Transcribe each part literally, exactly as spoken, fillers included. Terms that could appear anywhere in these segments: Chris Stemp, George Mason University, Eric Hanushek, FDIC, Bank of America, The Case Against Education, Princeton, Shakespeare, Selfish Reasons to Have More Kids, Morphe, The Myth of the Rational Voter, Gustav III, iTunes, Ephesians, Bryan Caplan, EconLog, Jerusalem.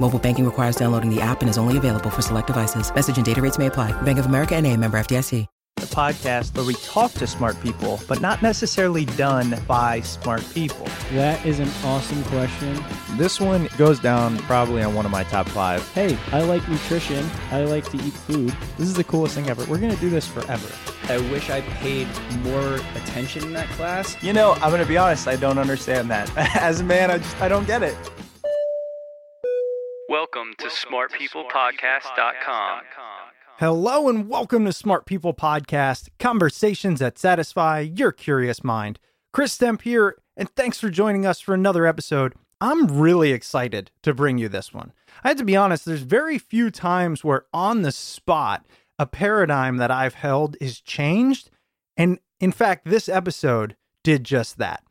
Mobile banking requires downloading the app and is only available for select devices. Message and data rates may apply. Bank of America N A, member F D I C. The podcast where we talk to smart people, but not necessarily done by smart people. That is an awesome question. This one goes down probably on one of my top five. Hey, I like nutrition. I like to eat food. This is the coolest thing ever. We're going to do this forever. I wish I paid more attention in that class. You know, I'm going to be honest, I don't understand that. As a man, I just, I don't get it. Welcome to smart people podcast dot com. Hello and welcome to Smart People Podcast, conversations that satisfy your curious mind. Chris Stemp here, and thanks for joining us for another episode. I'm really excited to bring you this one. I have to be honest, there's very few times where on the spot, a paradigm that I've held is changed. And in fact, this episode did just that.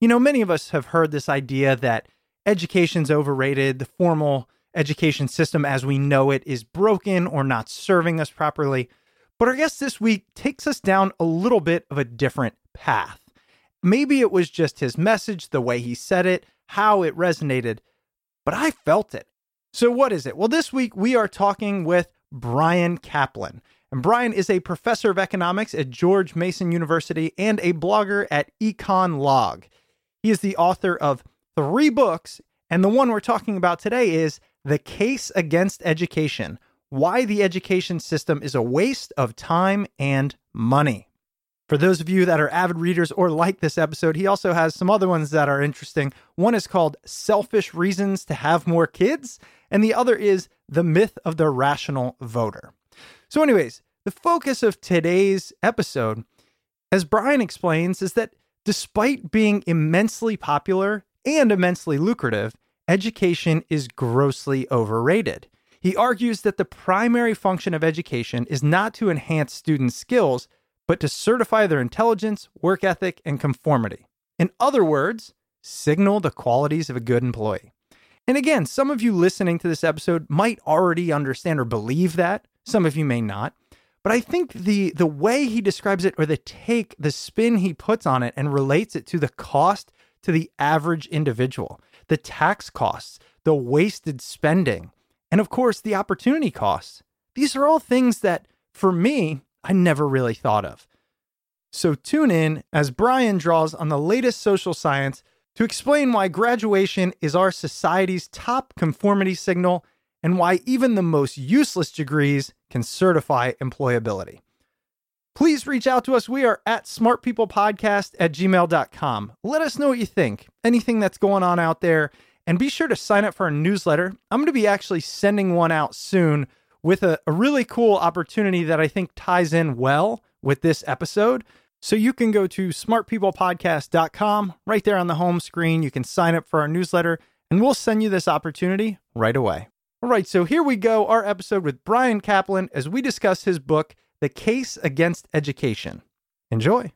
You know, many of us have heard this idea that education's overrated, the formal education system as we know it is broken or not serving us properly. But our guest this week takes us down a little bit of a different path. Maybe it was just his message, the way he said it, how it resonated, but I felt it. So what is it? Well, this week we are talking with Bryan Caplan. And Bryan is a professor of economics at George Mason University and a blogger at EconLog. He is the author of three books, and the one we're talking about today is The Case Against Education, Why the Education System is a Waste of Time and Money. For those of you that are avid readers or like this episode, he also has some other ones that are interesting. One is called Selfish Reasons to Have More Kids, and the other is The Myth of the Rational Voter. So anyways, the focus of today's episode, as Bryan explains, is that despite being immensely popular and immensely lucrative, education is grossly overrated. He argues that the primary function of education is not to enhance students' skills, but to certify their intelligence, work ethic, and conformity. In other words, signal the qualities of a good employee. And again, some of you listening to this episode might already understand or believe that. Some of you may not. But I think the, the way he describes it, or the take, the spin he puts on it and relates it to the cost to the average individual, the tax costs, the wasted spending, and of course, the opportunity costs. These are all things that, for me, I never really thought of. So tune in as Bryan draws on the latest social science to explain why graduation is our society's top conformity signal and why even the most useless degrees can certify employability. Please reach out to us. We are at smartpeoplepodcast at gmail dot com. Let us know what you think, anything that's going on out there, and be sure to sign up for our newsletter. I'm going to be actually sending one out soon with a, a really cool opportunity that I think ties in well with this episode. So you can go to smart people podcast dot com. Right there on the home screen, you can sign up for our newsletter, and we'll send you this opportunity right away. All right, so here we go, our episode with Bryan Caplan as we discuss his book, The Case Against Education. Enjoy.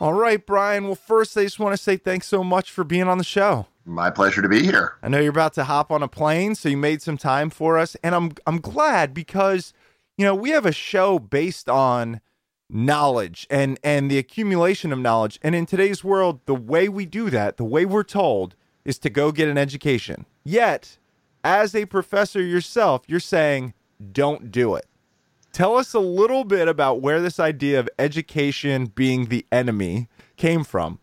All right, Bryan. Well, first, I just want to say thanks so much for being on the show. My pleasure to be here. I know you're about to hop on a plane, so you made some time for us. And I'm I'm glad because, you know, we have a show based on knowledge and, and the accumulation of knowledge. And in today's world, the way we do that, the way we're told, is to go get an education. Yet, as a professor yourself, you're saying, don't do it. Tell us a little bit about where this idea of education being the enemy came from.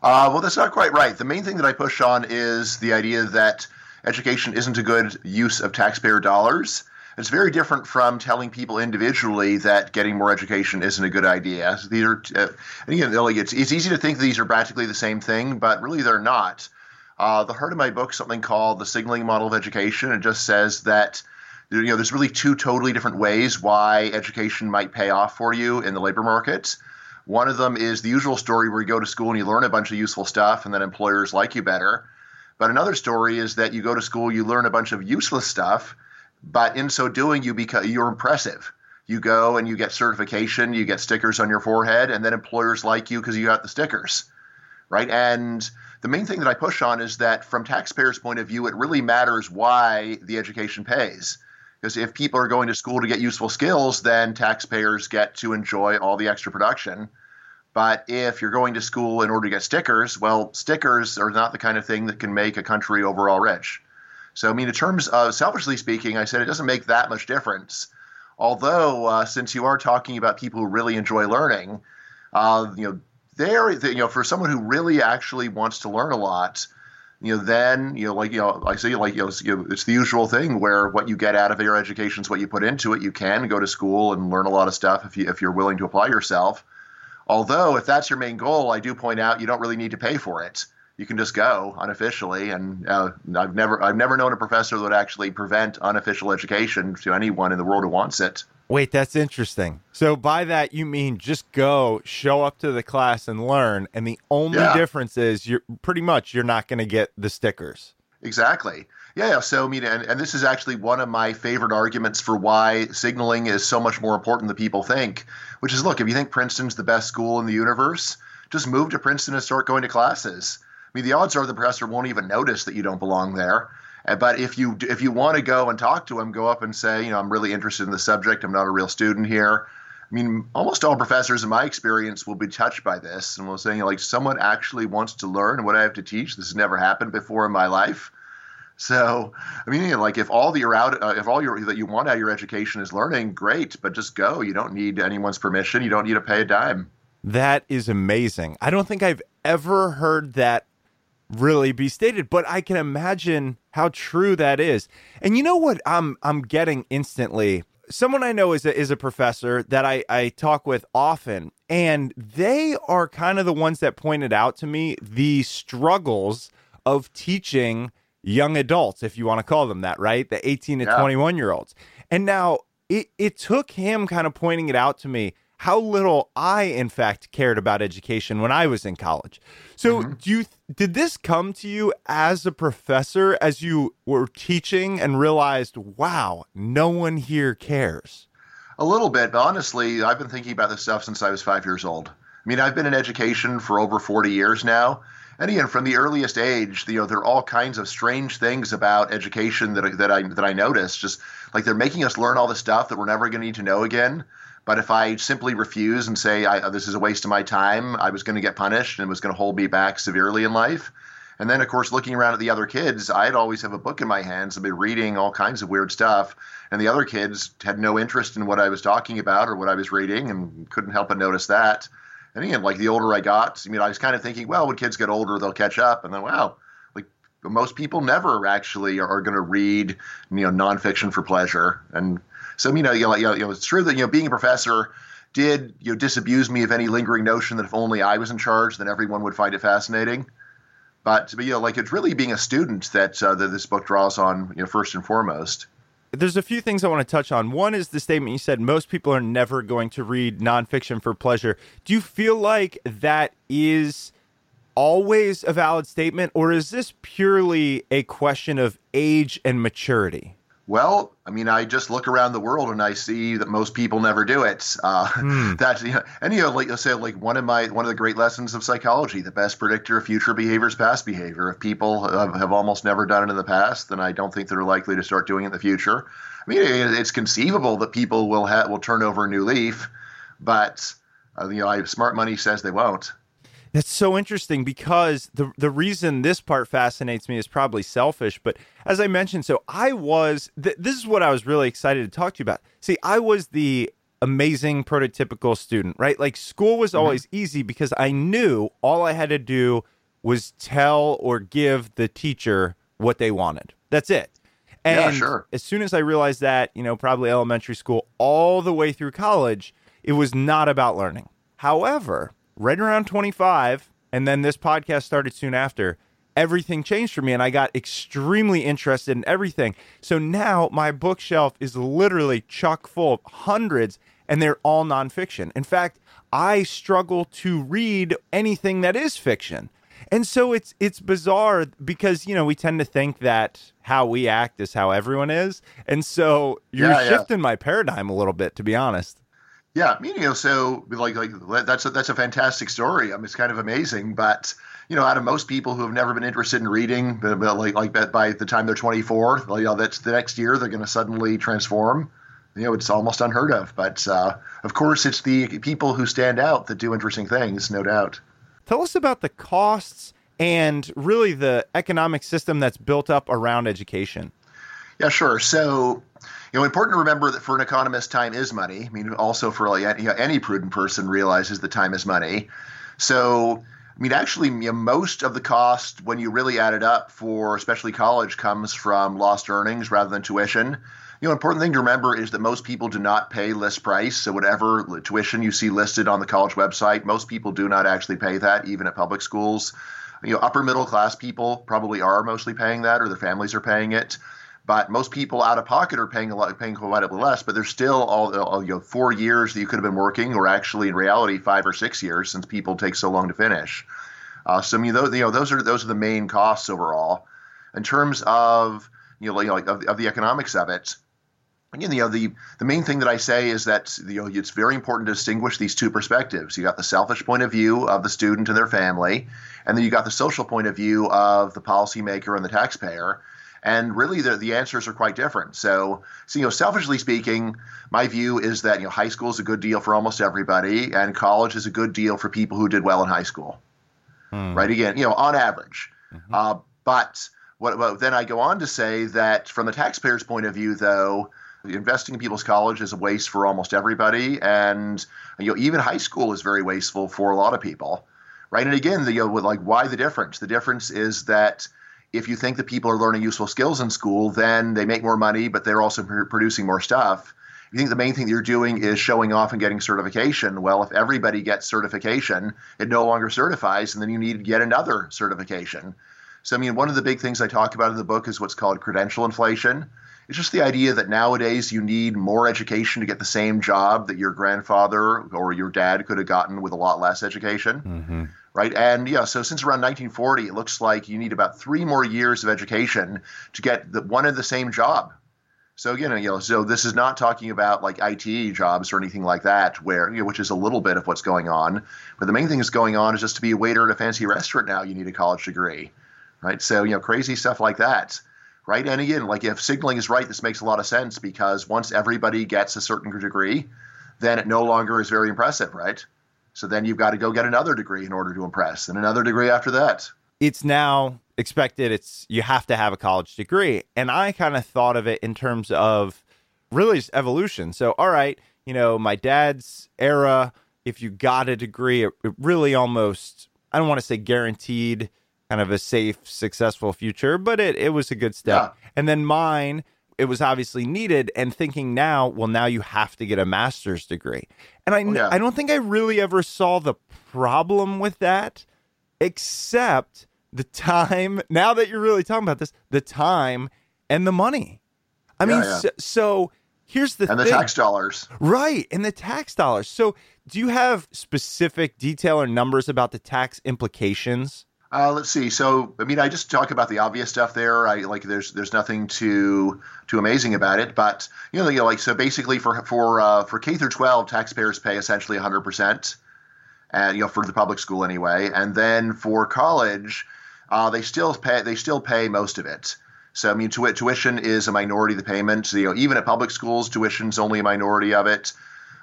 Uh, well, that's not quite right. The main thing that I push on is the idea that education isn't a good use of taxpayer dollars. It's very different from telling people individually that getting more education isn't a good idea. These are, uh, and again, it's, it's easy to think these are practically the same thing, but really they're not. Uh, the heart of my book is something called the signaling model of education. It just says that You know, there's really two totally different ways why education might pay off for you in the labor market. One of them is the usual story where you go to school and you learn a bunch of useful stuff and then employers like you better. But another story is that you go to school, you learn a bunch of useless stuff, but in so doing, you beca- you're impressive. You go and you get certification, you get stickers on your forehead, and then employers like you because you got the stickers, right? And the main thing that I push on is that from taxpayers' point of view, it really matters why the education pays. Because if people are going to school to get useful skills, then taxpayers get to enjoy all the extra production. But if you're going to school in order to get stickers, well, stickers are not the kind of thing that can make a country overall rich. So, I mean, in terms of, selfishly speaking, I said it doesn't make that much difference. Although, uh, since you are talking about people who really enjoy learning, uh, you know, they're, they, you know, for someone who really actually wants to learn a lot, You know, then, you know, like, you know, I say, like, you know, it's, you know, it's the usual thing where what you get out of your education is what you put into it. You can go to school and learn a lot of stuff if you, if you're willing to apply yourself. Although, if that's your main goal, I do point out you don't really need to pay for it. You can just go unofficially. And uh, I've never I've never known a professor that would actually prevent unofficial education to anyone in the world who wants it. Wait, that's interesting. So by that, you mean just go, show up to the class and learn. And the only yeah. difference is you're pretty much you're not going to get the stickers. Exactly. Yeah. So I mean, and, and this is actually one of my favorite arguments for why signaling is so much more important than people think, which is, look, if you think Princeton's the best school in the universe, just move to Princeton and start going to classes. I mean, the odds are the professor won't even notice that you don't belong there. But if you if you want to go and talk to him, go up and say, you know, I'm really interested in the subject. I'm not a real student here. I mean, almost all professors in my experience will be touched by this and will say, you know, like, someone actually wants to learn what I have to teach. This has never happened before in my life. So, I mean, you know, like, if all that you're out, uh, if all you're, that you want out of your education is learning, great. But just go. You don't need anyone's permission. You don't need to pay a dime. That is amazing. I don't think I've ever heard that really be stated, but I can imagine how true that is. And you know what I'm I'm getting instantly? Someone I know is a, is a professor that I, I talk with often, and they are kind of the ones that pointed out to me the struggles of teaching young adults, if you want to call them that, right? The eighteen to yeah. twenty-one-year-olds. And now it, it took him kind of pointing it out to me how little I, in fact, cared about education when I was in college. So mm-hmm. do you did this come to you as a professor, as you were teaching and realized, wow, no one here cares? A little bit, but honestly, I've been thinking about this stuff since I was five years old. I mean, I've been in education for over forty years now. And again, from the earliest age, you know, there are all kinds of strange things about education that, that I that I noticed. Just like they're making us learn all this stuff that we're never going to need to know again. But if I simply refuse and say, I, this is a waste of my time, I was going to get punished and it was going to hold me back severely in life. And then, of course, looking around at the other kids, I'd always have a book in my hands and be reading all kinds of weird stuff. And the other kids had no interest in what I was talking about or what I was reading and couldn't help but notice that. And again, like the older I got, I mean, I was kind of thinking, well, when kids get older, they'll catch up. And then, wow, like most people never actually are going to read, you know, nonfiction for pleasure. And so, you know, you know, you know, it's true that, you know, being a professor did, you know, disabuse me of any lingering notion that if only I was in charge, then everyone would find it fascinating. But, but you know, like, it's really being a student that, uh, that this book draws on, you know, first and foremost. There's a few things I want to touch on. One is the statement you said, most people are never going to read nonfiction for pleasure. Do you feel like that is always a valid statement, or is this purely a question of age and maturity? Well, I mean, I just look around the world and I see that most people never do it. Uh, mm. That, you know, and you know, like I say, like one of my one of the great lessons of psychology: the best predictor of future behavior is past behavior. If people have, have almost never done it in the past, then I don't think they're likely to start doing it in the future. I mean, it, it's conceivable that people will ha- will turn over a new leaf, but uh, you know, I, smart money says they won't. That's so interesting, because the the reason this part fascinates me is probably selfish. But as I mentioned, so I was, th- this is what I was really excited to talk to you about. See, I was the amazing prototypical student, right? Like, school was always mm-hmm. easy because I knew all I had to do was tell or give the teacher what they wanted. That's it. And yeah, sure. As soon as I realized that, you know, probably elementary school all the way through college, it was not about learning. However, right around twenty-five, and then this podcast started soon after, everything changed for me, and I got extremely interested in everything. So now my bookshelf is literally chock full of hundreds, and they're all nonfiction. In fact, I struggle to read anything that is fiction. And so it's it's bizarre because, you know, we tend to think that how we act is how everyone is. And so you're yeah, shifting yeah. my paradigm a little bit, to be honest. Yeah, I mean, you know, so like, like that's a, that's a fantastic story. I mean, it's kind of amazing, but you know, out of most people who have never been interested in reading, but, but like like by the time they're twenty-four, you know, that's the next year they're going to suddenly transform. You know, it's almost unheard of. But uh, of course, it's the people who stand out that do interesting things, no doubt. Tell us about the costs and really the economic system that's built up around education. Yeah, sure. So, you know, important to remember that for an economist, time is money. I mean, also for like, you know, any prudent person realizes that time is money. So, I mean, actually, you know, most of the cost, when you really add it up, for especially college, comes from lost earnings rather than tuition. You know, important thing to remember is that most people do not pay list price. So whatever tuition you see listed on the college website, most people do not actually pay that, even at public schools. You know, upper middle class people probably are mostly paying that, or their families are paying it. But most people out of pocket are paying a lot, paying quite a bit less. But there's still all, all you know, four years that you could have been working, or actually in reality five or six years, since people take so long to finish. Uh, so you know, you know, those are those are the main costs overall. In terms of you know, like, you know, like of, of the economics of it, again, you know, the the main thing that I say is that you know, it's very important to distinguish these two perspectives. You got the selfish point of view of the student and their family, and then you got the social point of view of the policymaker and the taxpayer. And really, the, the answers are quite different. So, so, you know, selfishly speaking, my view is that, you know, high school is a good deal for almost everybody, and college is a good deal for people who did well in high school, hmm. right? Again, you know, on average. Mm-hmm. Uh, but what, what then I go on to say that from the taxpayer's point of view, though, investing in people's college is a waste for almost everybody, and you know, even high school is very wasteful for a lot of people, right? And again, the, you know, with like, why the difference? The difference is that if you think that people are learning useful skills in school, then they make more money, but they're also pr- producing more stuff. You think the main thing that you're doing is showing off and getting certification. Well, if everybody gets certification, it no longer certifies, and then you need yet another certification. So, I mean, one of the big things I talk about in the book is what's called credential inflation. It's just the idea that nowadays you need more education to get the same job that your grandfather or your dad could have gotten with a lot less education. Mm-hmm. Right. And yeah, so since around nineteen forty, it looks like you need about three more years of education to get the one and the same job. So, you know, you know, so this is not talking about like I T jobs or anything like that, where, you know, which is a little bit of what's going on. But the main thing that's going on is just to be a waiter at a fancy restaurant now, you need a college degree. Right. So, you know, crazy stuff like that. Right. And again, like if signaling is right, this makes a lot of sense, because once everybody gets a certain degree, then it no longer is very impressive. Right. So then you've got to go get another degree in order to impress, and another degree after that. It's now expected. It's you have to have a college degree. And I kind of thought of it in terms of really just evolution. So, all right, you know, my dad's era, if you got a degree, it really almost, I don't want to say guaranteed kind of a safe, successful future, but it, it was a good step. Yeah. And then mine, it was obviously needed, and thinking now, well, now you have to get a master's degree. And I, yeah. I don't think I really ever saw the problem with that, except the time, now that you're really talking about this, the time and the money. I yeah, mean, yeah. So, so here's the and thing. And the tax dollars. Right, and the tax dollars. So do you have specific detail or numbers about the tax implications? Uh, let's see. So, I mean, I just talk about the obvious stuff there. I like there's there's nothing too too amazing about it. But you know, you know like so basically for for uh, for K through twelve, taxpayers pay essentially one hundred percent, and you know for the public school anyway. And then for college, uh, they still pay they still pay most of it. So I mean, tu- tuition is a minority of the payment. So, you know, even at public schools, tuition's only a minority of it.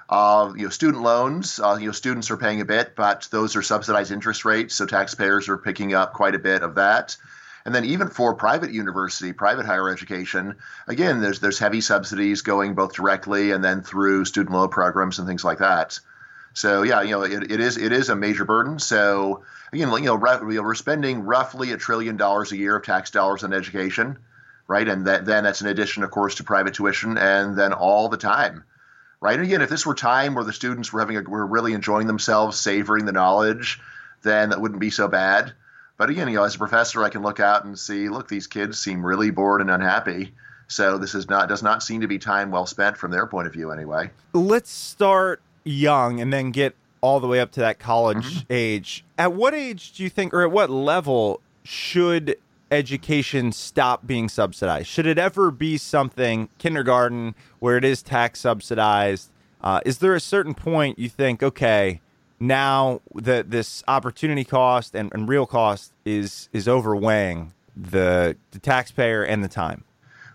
Uh, you know, student loans, uh, you know, students are paying a bit, but those are subsidized interest rates. So taxpayers are picking up quite a bit of that. And then even for private university, private higher education, again, there's there's heavy subsidies going both directly and then through student loan programs and things like that. So, yeah, you know, it, it is it is a major burden. So, again, you know, we're spending roughly a trillion dollars a year of tax dollars on education. Right. And that, then that's in addition, of course, to private tuition and then all the time. Right. And again, if this were time where the students were having a, were really enjoying themselves, savoring the knowledge, then that wouldn't be so bad. But again, you know, as a professor, I can look out and see, look, these kids seem really bored and unhappy. So this is not does not seem to be time well spent from their point of view anyway. Let's start young and then get all the way up to that college mm-hmm. age. At what age do you think or at what level should education stop being subsidized? Should it ever be something, kindergarten, where it is tax subsidized? Uh, is there a certain point you think, okay, now that this opportunity cost and, and real cost is is overweighing the, the taxpayer and the time?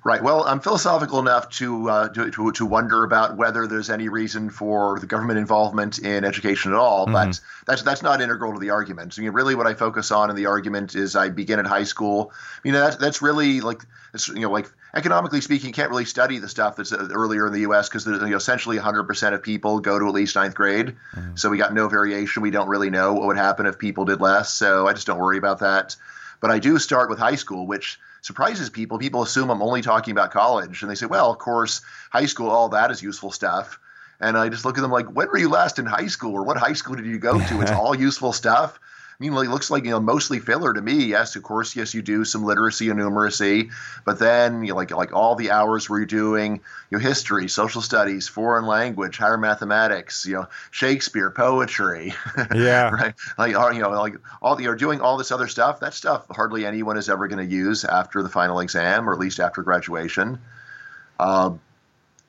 Right. Well, I'm philosophical enough to, uh, to to to wonder about whether there's any reason for the government involvement in education at all. Mm-hmm. But that's that's not integral to the argument. I mean, really, what I focus on in the argument is I begin at high school. You know, that's that's really like it's, you know, like economically speaking, you can't really study the stuff that's earlier in the U S because you know, essentially one hundred percent of people go to at least ninth grade. Mm-hmm. So we got no variation. We don't really know what would happen if people did less. So I just don't worry about that. But I do start with high school, which surprises people. People assume I'm only talking about college. And they say, well, of course, high school, all that is useful stuff. And I just look at them like, when were you last in high school? Or what high school did you go to? It's all useful stuff. I mean, it looks like, you know, mostly filler to me. Yes, of course, yes, you do some literacy and numeracy. But then, you know, like like all the hours where you're doing you know, history, social studies, foreign language, higher mathematics, you know, Shakespeare, poetry. Yeah. Right. Like, you know, like all you're doing all this other stuff. That stuff hardly anyone is ever going to use after the final exam, or at least after graduation. Um,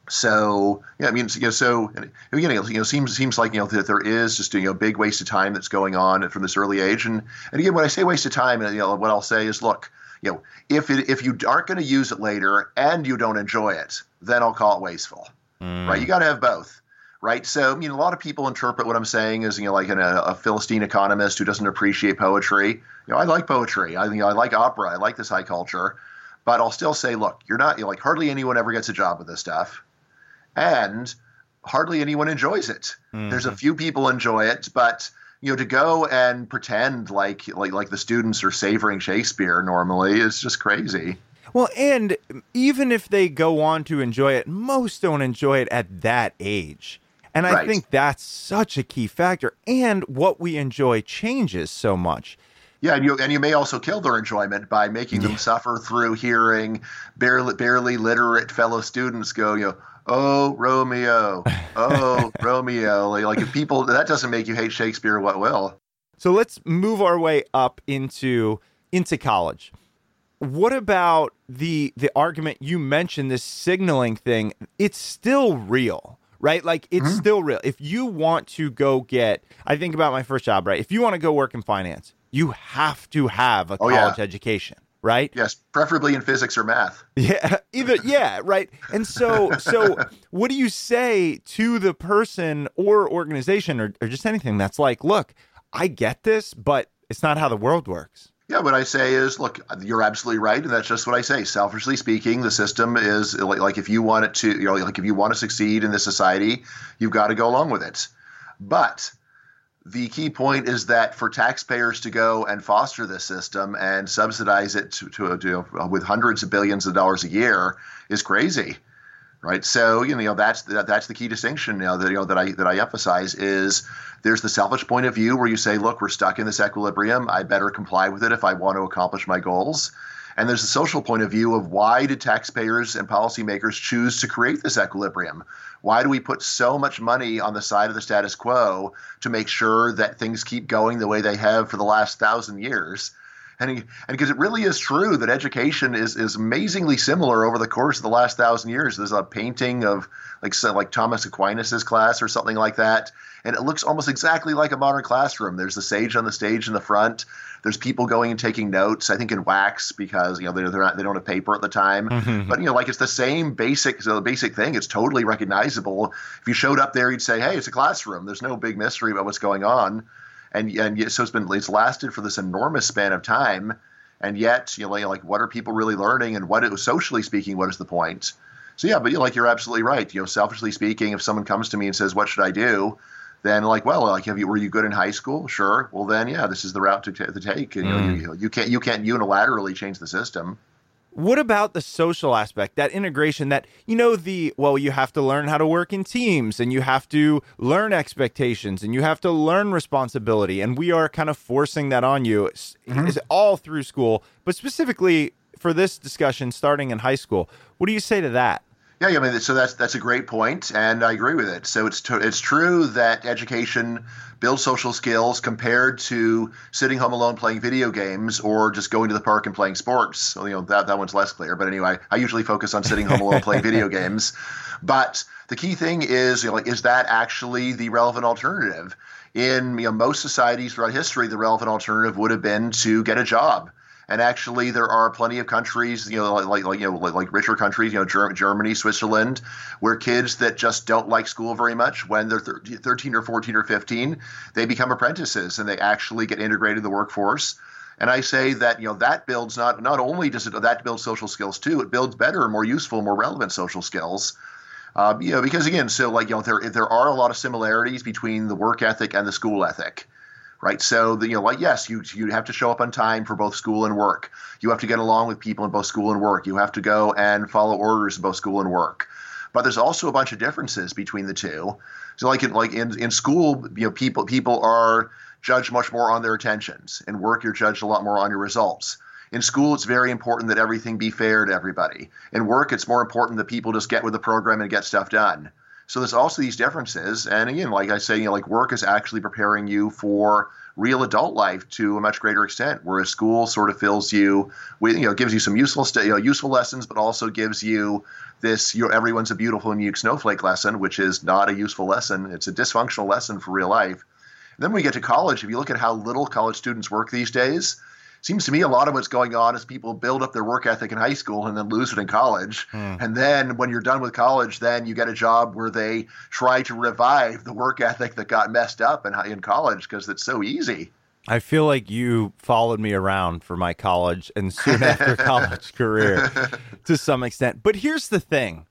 So, yeah, I mean, you know, so, you know, you know, seems, seems like, you know, that there is just, you know, big waste of time that's going on from this early age. And, and again, when I say waste of time, you know, what I'll say is, look, you know, if it, if you aren't going to use it later and you don't enjoy it, then I'll call it wasteful, mm. right? You got to have both, right? So, I mean, a lot of people interpret what I'm saying as, you know, like an, a, a Philistine economist who doesn't appreciate poetry. You know, I like poetry. I, you know, I like opera. I like this high culture, but I'll still say, look, you're not, you know, like hardly anyone ever gets a job with this stuff. And hardly anyone enjoys it. Mm-hmm. There's a few people enjoy it, but you know, to go and pretend like like like the students are savoring Shakespeare normally is just crazy. Well, and even if they go on to enjoy it, most don't enjoy it at that age. And I right. think that's such a key factor. And what we enjoy changes so much. Yeah, and you and you may also kill their enjoyment by making yeah. them suffer through hearing barely barely literate fellow students go, you know, oh, Romeo, oh, Romeo. Like if people, that doesn't make you hate Shakespeare, what will? So let's move our way up into into college. What about the the argument you mentioned, this signaling thing? It's still real, right? Like it's mm-hmm. still real. If you want to go get, I think about my first job, right? If you want to go work in finance, you have to have a oh, college yeah. education. Right? Yes, preferably in physics or math. Yeah, either. Yeah, right. And so, so what do you say to the person or organization or, or just anything that's like, look, I get this, but it's not how the world works? Yeah, what I say is, look, you're absolutely right, and that's just what I say. Selfishly speaking, the system is like, like if you want it to, you know, like if you want to succeed in this society, you've got to go along with it. But the key point is that for taxpayers to go and foster this system and subsidize it to, to, to, with hundreds of billions of dollars a year is crazy, right? So you know that's the, that's the key distinction now that you know that I that I emphasize is there's the selfish point of view where you say, look, we're stuck in this equilibrium. I better comply with it if I want to accomplish my goals. And there's a social point of view of why do taxpayers and policymakers choose to create this equilibrium? Why do we put so much money on the side of the status quo to make sure that things keep going the way they have for the last thousand years? And, and because it really is true that education is, is amazingly similar over the course of the last thousand years. There's a painting of like so like Thomas Aquinas's class or something like that. And it looks almost exactly like a modern classroom. There's the sage on the stage in the front. There's people going and taking notes, I think in wax because, you know, they're, they're not, they don't have paper at the time. Mm-hmm. But, you know, like it's the same basic, so the basic thing. It's totally recognizable. If you showed up there, you'd say, hey, it's a classroom. There's no big mystery about what's going on. And and so it's been it's lasted for this enormous span of time. And yet, you know, like what are people really learning and what it was socially speaking, what is the point? So, yeah, but you know, like you're absolutely right. You know, selfishly speaking, if someone comes to me and says, what should I do? Then like, well, like, have you, were you good in high school? Sure. Well, then, yeah, this is the route to, t- to take. And, you, know, you, you can't, you can't unilaterally change the system. What about the social aspect, that integration that, you know, the, well, you have to learn how to work in teams and you have to learn expectations and you have to learn responsibility. And we are kind of forcing that on you mm-hmm. It's all through school, but specifically for this discussion, starting in high school, what do you say to that? Yeah, I mean, so that's that's a great point, and I agree with it. So it's t- it's true that education builds social skills compared to sitting home alone playing video games or just going to the park and playing sports. So, you know, that, that one's less clear. But anyway, I usually focus on sitting home alone playing video games. But the key thing is, you know, is that actually the relevant alternative? In you know, most societies throughout history, the relevant alternative would have been to get a job. And actually, there are plenty of countries, you know, like like you know, like, like richer countries, you know, Ger- Germany, Switzerland, where kids that just don't like school very much, when they're thirteen or fourteen or fifteen, they become apprentices and they actually get integrated in the workforce. And I say that you know that builds not not only does it that builds social skills too, it builds better, more useful, more relevant social skills. Uh, you know, because again, so like you know, there there are a lot of similarities between the work ethic and the school ethic. Right. So, the, you know, like, yes, you you have to show up on time for both school and work. You have to get along with people in both school and work. You have to go and follow orders in both school and work. But there's also a bunch of differences between the two. So like in, like in, in school, you know, people people are judged much more on their attentions. In work, you're judged a lot more on your results. In school, it's very important that everything be fair to everybody. In work, it's more important that people just get with the program and get stuff done. So there's also these differences. And again, like I say, you know, like work is actually preparing you for real adult life to a much greater extent, whereas school sort of fills you with, you know, gives you some useful, st- you know, useful lessons, but also gives you this, you know, everyone's a beautiful and unique snowflake lesson, which is not a useful lesson. It's a dysfunctional lesson for real life. And then we get to college. If you look at how little college students work these days, seems to me a lot of what's going on is people build up their work ethic in high school and then lose it in college. Mm. And then when you're done with college, then you get a job where they try to revive the work ethic that got messed up in, in college because it's so easy. I feel like you followed me around for my college and soon after college career to some extent. But here's the thing.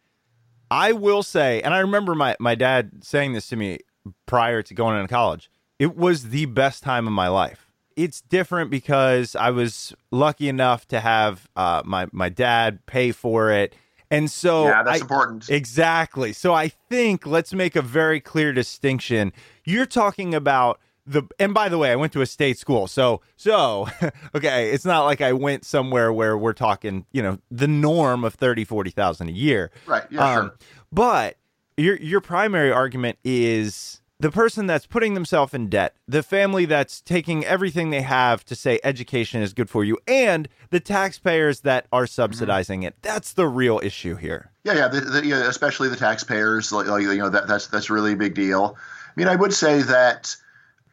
I will say, and I remember my, my dad saying this to me prior to going into college, it was the best time of my life. It's different because I was lucky enough to have uh, my, my dad pay for it. And so yeah, that's I, important. Exactly. So I think let's make a very clear distinction. You're talking about the, and by the way, I went to a state school. So, so, okay. It's not like I went somewhere where we're talking, you know, the norm of thirty, forty thousand a year. Right. Yeah, um, sure. But your, your primary argument is the person that's putting themselves in debt, the family that's taking everything they have to say education is good for you, and the taxpayers that are subsidizing mm-hmm. it. That's the real issue here. Yeah, yeah, the, the, yeah especially the taxpayers. Like, like, you know, that, that's that's really a big deal. I mean, I would say that,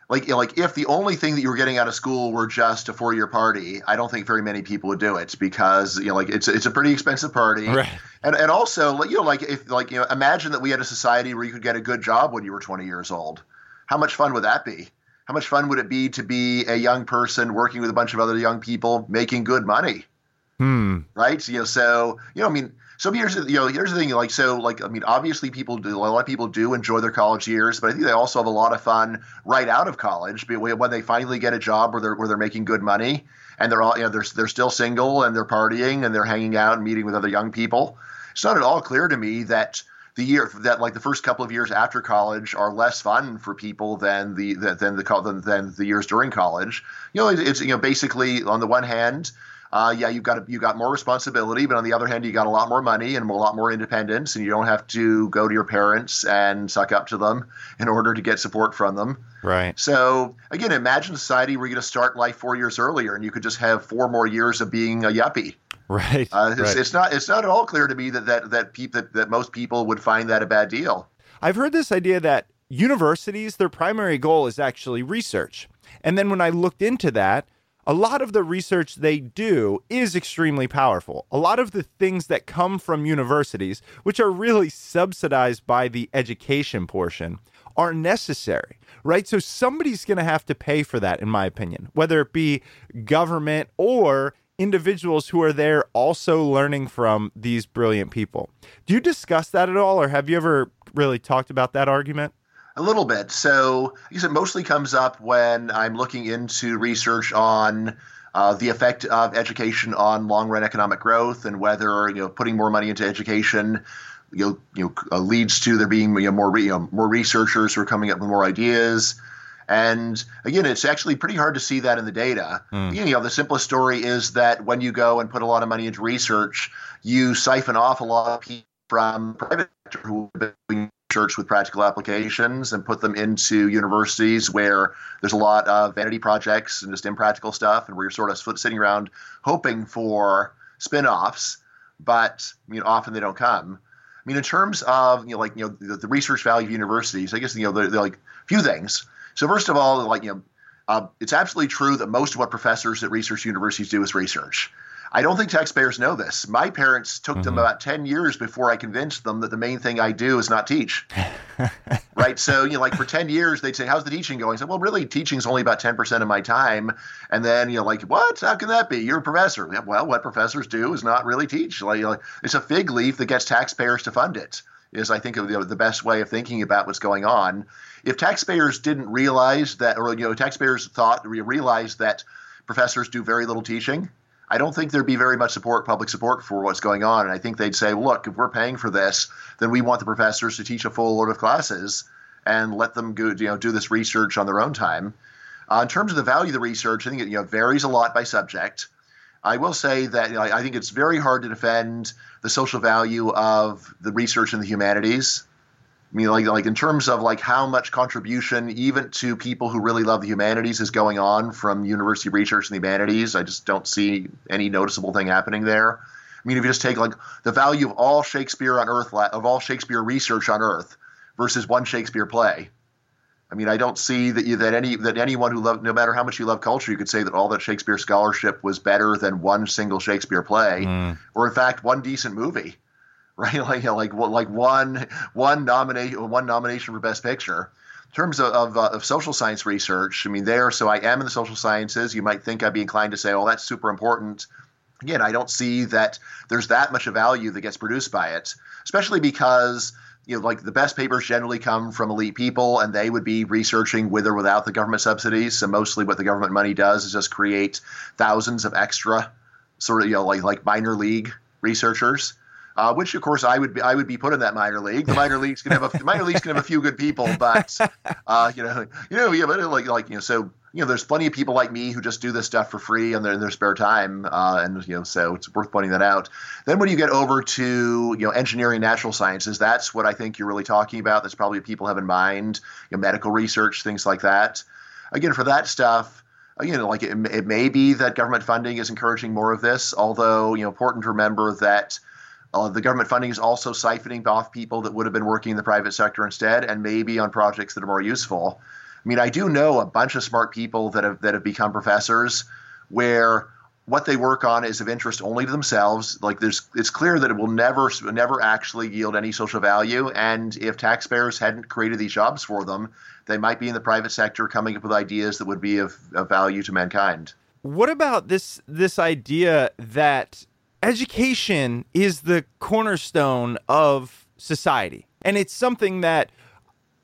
like, you know, like if the only thing that you were getting out of school were just a four-year party, I don't think very many people would do it because, you know, like it's it's a pretty expensive party. Right. And and also, like, you know, like if like you know, imagine that we had a society where you could get a good job when you were twenty years old. How much fun would that be? How much fun would it be to be a young person working with a bunch of other young people making good money? Hmm. Right. You know. So you know. I mean. So here's the, you know, here's the thing. Like so. Like I mean. Obviously, people do. A lot of people do enjoy their college years, but I think they also have a lot of fun right out of college. When they finally get a job where they're where they're making good money, and they're all you know they're they're still single and they're partying and they're hanging out and meeting with other young people. it's not at all clear to me that the year that like the first couple of years after college are less fun for people than the than the than, than the years during college. You know, it's you know basically on the one hand, uh, yeah, you've got you got more responsibility, but on the other hand, you got a lot more money and a lot more independence, and you don't have to go to your parents and suck up to them in order to get support from them. Right. So again, imagine a society where you're going to start life four years earlier, and you could just have four more years of being a yuppie. Right. Uh, it's, right. it's not. It's not at all clear to me that that that, peop, that that most people would find that a bad deal. I've heard this idea that universities, their primary goal is actually research, and then when I looked into that, a lot of the research they do is extremely powerful. A lot of the things that come from universities, which are really subsidized by the education portion, are necessary, right? So somebody's going to have to pay for that, in my opinion, whether it be government or individuals who are there also learning from these brilliant people. Do you discuss that at all, or have you ever really talked about that argument? A little bit. So I guess it mostly comes up when I'm looking into research on uh, the effect of education on long-run economic growth and whether, you know, putting more money into education you know, you know, uh, leads to there being you know, more, you know, more researchers who are coming up with more ideas. And again, it's actually pretty hard to see that in the data. Mm. You know, the simplest story is that when you go and put a lot of money into research, you siphon off a lot of people from private sector who have been doing research with practical applications and put them into universities where there's a lot of vanity projects and just impractical stuff, and where you're sort of sitting around hoping for spin-offs, but you know, often they don't come. I mean, in terms of you know, like you know, the, the research value of universities, I guess you know, they're, they're like a few things. So first of all, like you know, uh, it's absolutely true that most of what professors at research universities do is research. I don't think taxpayers know this. My parents took mm-hmm. them about ten years before I convinced them that the main thing I do is not teach. Right? So you know, like for ten years, they'd say, "How's the teaching going?" I said, "Well, really, teaching is only about ten percent of my time." And then you know, like, "What? How can that be? You're a professor." Yeah, well, what professors do is not really teach. Like, you know, it's a fig leaf that gets taxpayers to fund it. Is I think the best way of thinking about what's going on. If taxpayers didn't realize that, or you know, taxpayers thought realized that professors do very little teaching, I don't think there'd be very much support, public support for what's going on. And I think they'd say, look, if we're paying for this, then we want the professors to teach a full load of classes and let them go, you know, do this research on their own time. Uh, in terms of the value of the research, I think it you know, varies a lot by subject. I will say that you know, I think it's very hard to defend the social value of the research in the humanities. I mean, like, like in terms of like how much contribution even to people who really love the humanities is going on from university research in the humanities, I just don't see any noticeable thing happening there. I mean, if you just take like the value of all Shakespeare on Earth, of all Shakespeare research on Earth versus one Shakespeare play, I mean, I don't see that you, that any that anyone who loved, no matter how much you love culture, you could say that all that Shakespeare scholarship was better than one single Shakespeare play, mm. or in fact, one decent movie, right? Like, you know, like, like one one nomination, one nomination for Best Picture. In terms of of, uh, of social science research, I mean, there. So I am in the social sciences. You might think I'd be inclined to say, "Oh, that's super important." Again, I don't see that there's that much of value that gets produced by it, especially because. You know, like the best papers generally come from elite people, and they would be researching with or without the government subsidies. So mostly what the government money does is just create thousands of extra sort of, you know, like, like minor league researchers, uh, which of course I would be, I would be put in that minor league. The minor leagues can have a, the minor leagues can have a few good people, but uh, you know, you know, yeah, but like, like, you know, so, you know, there's plenty of people like me who just do this stuff for free on their, in their spare time. Uh, and, you know, so it's worth pointing that out. Then when you get over to, you know, engineering, natural sciences, that's what I think you're really talking about. That's probably what people have in mind, you know, medical research, things like that. Again, for that stuff, you know, like it, it may be that government funding is encouraging more of this, although, you know, important to remember that uh, the government funding is also siphoning off people that would have been working in the private sector instead, and maybe on projects that are more useful. I mean, I do know a bunch of smart people that have that have become professors where what they work on is of interest only to themselves. Like there's it's clear that it will never never actually yield any social value. And if taxpayers hadn't created these jobs for them, they might be in the private sector coming up with ideas that would be of, of value to mankind. What about this this idea that education is the cornerstone of society? And it's something that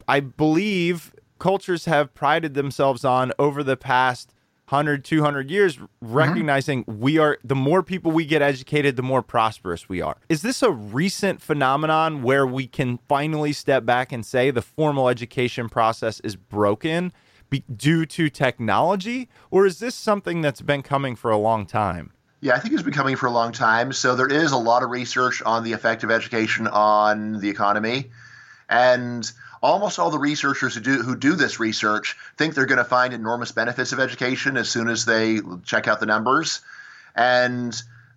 I believe cultures have prided themselves on over the past one hundred, two hundred years, recognizing mm-hmm. we are, the more people we get educated, the more prosperous we are. Is this a recent phenomenon where we can finally step back and say the formal education process is broken be- due to technology? Or is this something that's been coming for a long time? Yeah, I think it's been coming for a long time. So there is a lot of research on the effect of education on the economy. And almost all the researchers who do who do this research think they're going to find enormous benefits of education as soon as they check out the numbers. And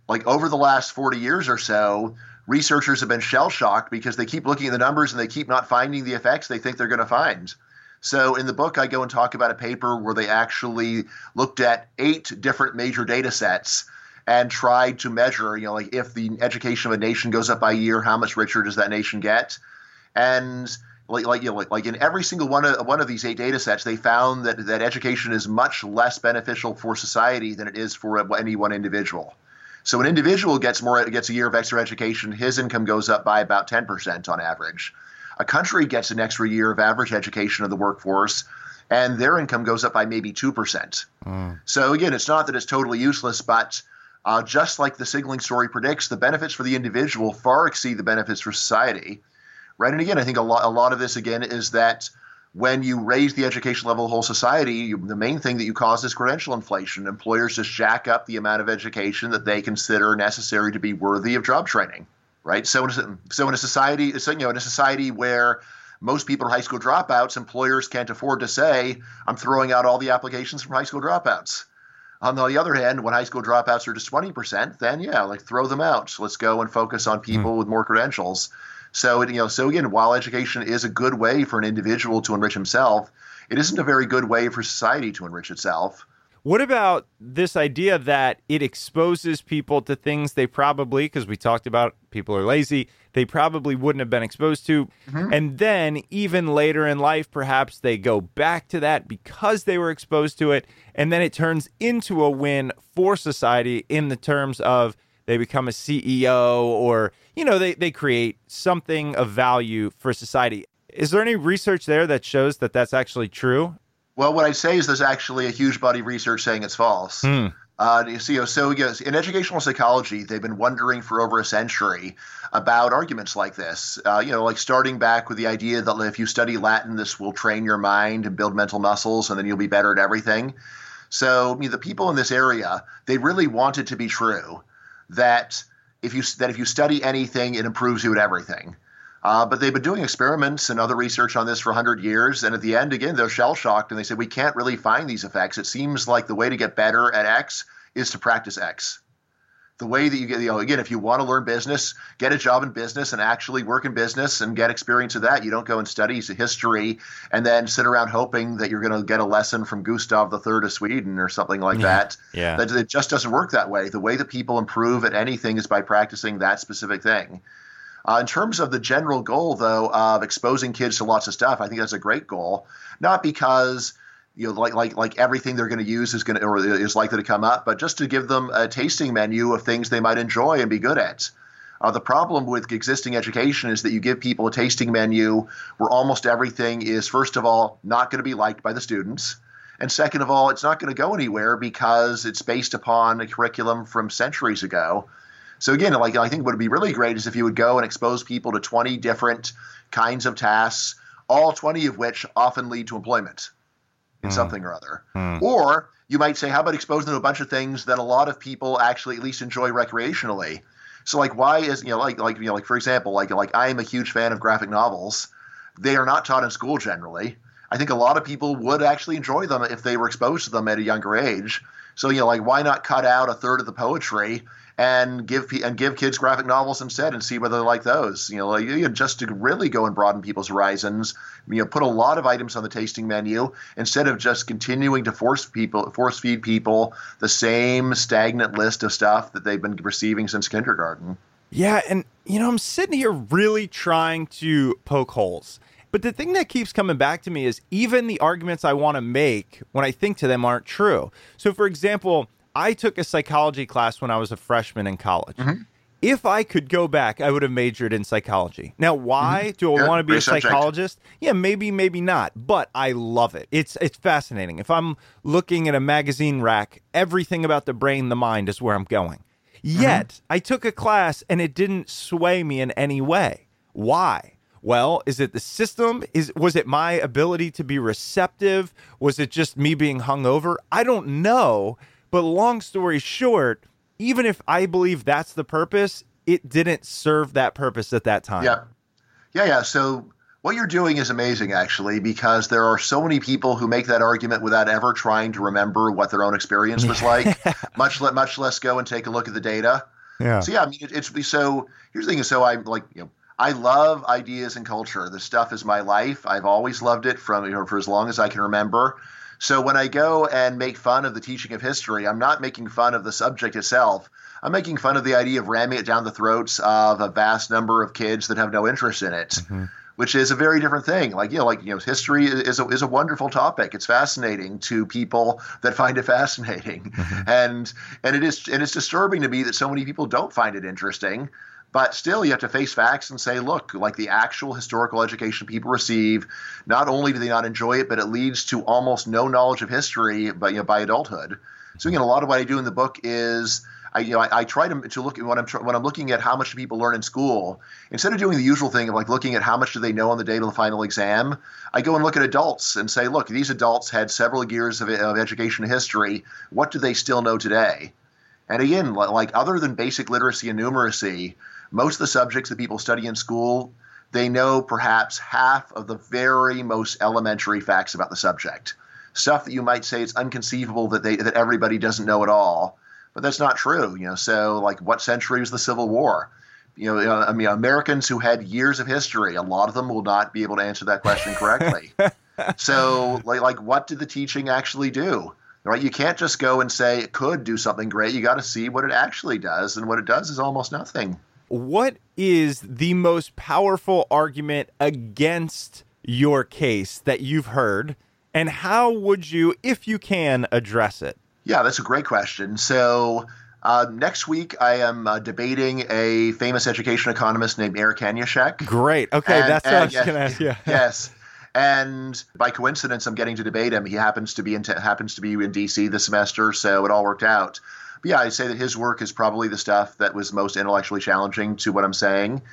like over the last forty years or so, researchers have been shell-shocked because they keep looking at the numbers and they keep not finding the effects they think they're going to find. So in the book, I go and talk about a paper where they actually looked at eight different major data sets and tried to measure, you know, like if the education of a nation goes up by a year, how much richer does that nation get? And like like you know, like, like in every single one of one of these eight data sets, they found that, that education is much less beneficial for society than it is for a, any one individual. So an individual gets more gets a year of extra education, his income goes up by about ten percent on average. A country gets an extra year of average education of the workforce, and their income goes up by maybe two percent. Mm. So again, it's not that it's totally useless, but uh, just like the signaling story predicts, the benefits for the individual far exceed the benefits for society. Right. And again, I think a lot, a lot of this, again, is that when you raise the education level of the whole society, you, the main thing that you cause is credential inflation. Employers just jack up the amount of education that they consider necessary to be worthy of job training. Right. So, so in a society, so, you know, in a society where most people are high school dropouts, employers can't afford to say, I'm throwing out all the applications from high school dropouts. On the other hand, when high school dropouts are just twenty percent, then, yeah, like throw them out. Let's go and focus on people mm. with more credentials. So, you know, so again, while education is a good way for an individual to enrich himself, it isn't a very good way for society to enrich itself. What about this idea that it exposes people to things they probably, because we talked about people are lazy, they probably wouldn't have been exposed to. Mm-hmm. And then even later in life, perhaps they go back to that because they were exposed to it. And then it turns into a win for society in the terms of they become a C E O or, you know, they, they create something of value for society. Is there any research there that shows that that's actually true? Well, what I'd say is there's actually a huge body of research saying it's false. Mm. Uh, you know, so yes, in educational psychology, they've been wondering for over a century about arguments like this, uh, you know, like starting back with the idea that if you study Latin, this will train your mind and build mental muscles and then you'll be better at everything. So I mean, the people in this area, they really want it to be true that if you that if you study anything, it improves you at everything. Uh, but they've been doing experiments and other research on this for one hundred years. And at the end, again, they're shell-shocked and they say, we can't really find these effects. It seems like the way to get better at X is to practice X. The way that you get, you know, again, if you want to learn business, get a job in business and actually work in business and get experience of that. You don't go and study history and then sit around hoping that you're going to get a lesson from Gustav the Third of Sweden or something like yeah. that. Yeah. That it just doesn't work that way. The way that people improve at anything is by practicing that specific thing. Uh, in terms of the general goal, though, of exposing kids to lots of stuff, I think that's a great goal, not because – you know, like like like everything they're going to use is going to or is likely to come up, but just to give them a tasting menu of things they might enjoy and be good at. Uh, the problem with existing education is that you give people a tasting menu where almost everything is, first of all, not going to be liked by the students, and second of all, it's not going to go anywhere because it's based upon a curriculum from centuries ago. So again, like I think what would be really great is if you would go and expose people to twenty different kinds of tasks, all twenty of which often lead to employment. In mm. something or other. Mm. Or you might say, how about exposing them to a bunch of things that a lot of people actually at least enjoy recreationally? So like why is, you know, like, like, you know, like for example, like, like I am a huge fan of graphic novels. They are not taught in school generally. I think a lot of people would actually enjoy them if they were exposed to them at a younger age. So, you know, like why not cut out a third of the poetry and give and give kids graphic novels instead and see whether they like those? You know, like, you know, just to really go and broaden people's horizons, you know, put a lot of items on the tasting menu instead of just continuing to force people, force feed people the same stagnant list of stuff that they've been receiving since kindergarten. Yeah. And, you know, I'm sitting here really trying to poke holes. But the thing that keeps coming back to me is even the arguments I want to make when I think to them aren't true. So, for example, I took a psychology class when I was a freshman in college. Mm-hmm. if I could go back, I would have majored in psychology. Now, why mm-hmm. do I yeah, want to be a psychologist? Subject. Yeah, maybe, maybe not. But I love it. It's it's fascinating. If I'm looking at a magazine rack, everything about the brain, the mind is where I'm going. Yet, mm-hmm. I took a class and it didn't sway me in any way. Why? Well, is it the system? Is was it my ability to be receptive? Was it just me being hungover? I don't know. But long story short, even if I believe that's the purpose, it didn't serve that purpose at that time. Yeah. Yeah, yeah. So what you're doing is amazing, actually, because there are so many people who make that argument without ever trying to remember what their own experience was like, much, le- much less go and take a look at the data. Yeah. So, yeah, I mean, it, it's so here's the thing. So I'm like, you know, I love ideas and culture. This stuff is my life. I've always loved it from, you know, for as long as I can remember. So when I go and make fun of the teaching of history, I'm not making fun of the subject itself. I'm making fun of the idea of ramming it down the throats of a vast number of kids that have no interest in it, mm-hmm. which is a very different thing. Like, you know, like, you know, history is a, is a wonderful topic. It's fascinating to people that find it fascinating. Mm-hmm. And, and it is, and it's disturbing to me that so many people don't find it interesting. But still, you have to face facts and say, look, like the actual historical education people receive, not only do they not enjoy it, but it leads to almost no knowledge of history by, you know, by adulthood. So, again, a lot of what I do in the book is I, you know, I, I try to, to look at when I'm when I'm looking at how much do people learn in school. Instead of doing the usual thing of like looking at how much do they know on the day of the final exam, I go and look at adults and say, look, these adults had several years of, of education and history. What do they still know today? And again, like other than basic literacy and numeracy, most of the subjects that people study in school, they know perhaps half of the very most elementary facts about the subject. Stuff that you might say it's unconceivable that they that everybody doesn't know at all, but that's not true. You know, so like, what century was the Civil War? You know, I mean, Americans who had years of history, a lot of them will not be able to answer that question correctly. So, like, like, what did the teaching actually do? Right, you can't just go and say it could do something great. You got to see what it actually does, and what it does is almost nothing. What is the most powerful argument against your case that you've heard, and how would you, if you can, address it? Yeah, that's a great question. So uh, next week I am uh, debating a famous education economist named Eric Hanushek. Great. Okay, and, that's and, what I was yes, going to ask you. Yes. And by coincidence, I'm getting to debate him. He happens to be in happens to be in D C this semester, so it all worked out. But yeah, I'd say that his work is probably the stuff that was most intellectually challenging to what I'm saying.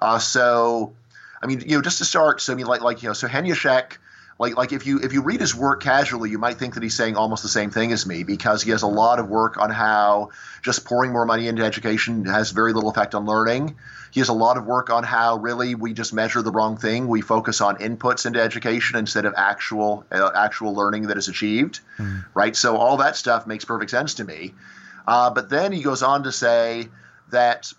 Uh, so, I mean, you know, just to start, so I mean, like, like you know, so Hanushek, like, like if you if you read his work casually, you might think that he's saying almost the same thing as me because he has a lot of work on how just pouring more money into education has very little effect on learning. He has a lot of work on how really we just measure the wrong thing. We focus on inputs into education instead of actual uh, actual learning that is achieved, mm. right? So all that stuff makes perfect sense to me. Uh, but then he goes on to say that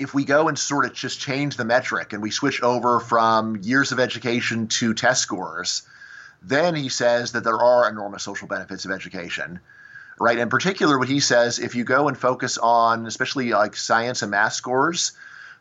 if we go and sort of just change the metric and we switch over from years of education to test scores, then he says that there are enormous social benefits of education. Right? In particular, what he says, if you go and focus on especially like science and math scores,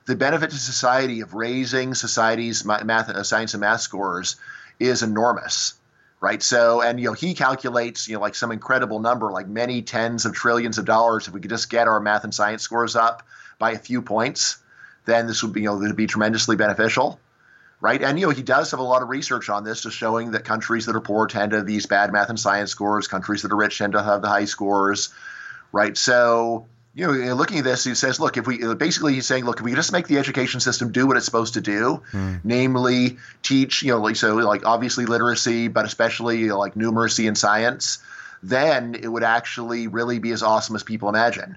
the benefit to society of raising society's math, uh, science and math scores is enormous, right? So, and, you know, he calculates, you know, like some incredible number, like many tens of trillions of dollars. If we could just get our math and science scores up by a few points, then this would be, you know, it would be tremendously beneficial, right? And, you know, he does have a lot of research on this just showing that countries that are poor tend to have these bad math and science scores, countries that are rich tend to have the high scores, right? So, you know, looking at this, he says, look, if we basically he's saying, look, if we just make the education system do what it's supposed to do, mm. namely teach, you know, like so like obviously literacy, but especially you know, like numeracy and science, then it would actually really be as awesome as people imagine.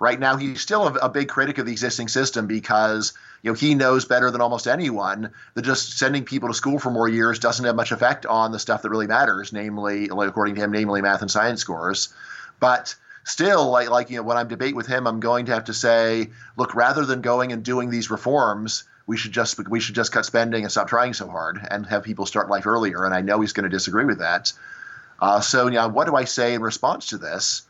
Right now, he's still a, a big critic of the existing system because, you know, he knows better than almost anyone that just sending people to school for more years doesn't have much effect on the stuff that really matters, namely, according to him, namely math and science scores. But still, like, like you know, when I'm debate with him, I'm going to have to say, look, rather than going and doing these reforms, we should just we should just cut spending and stop trying so hard and have people start life earlier. And I know he's going to disagree with that. Uh, so, you know, what do I say in response to this?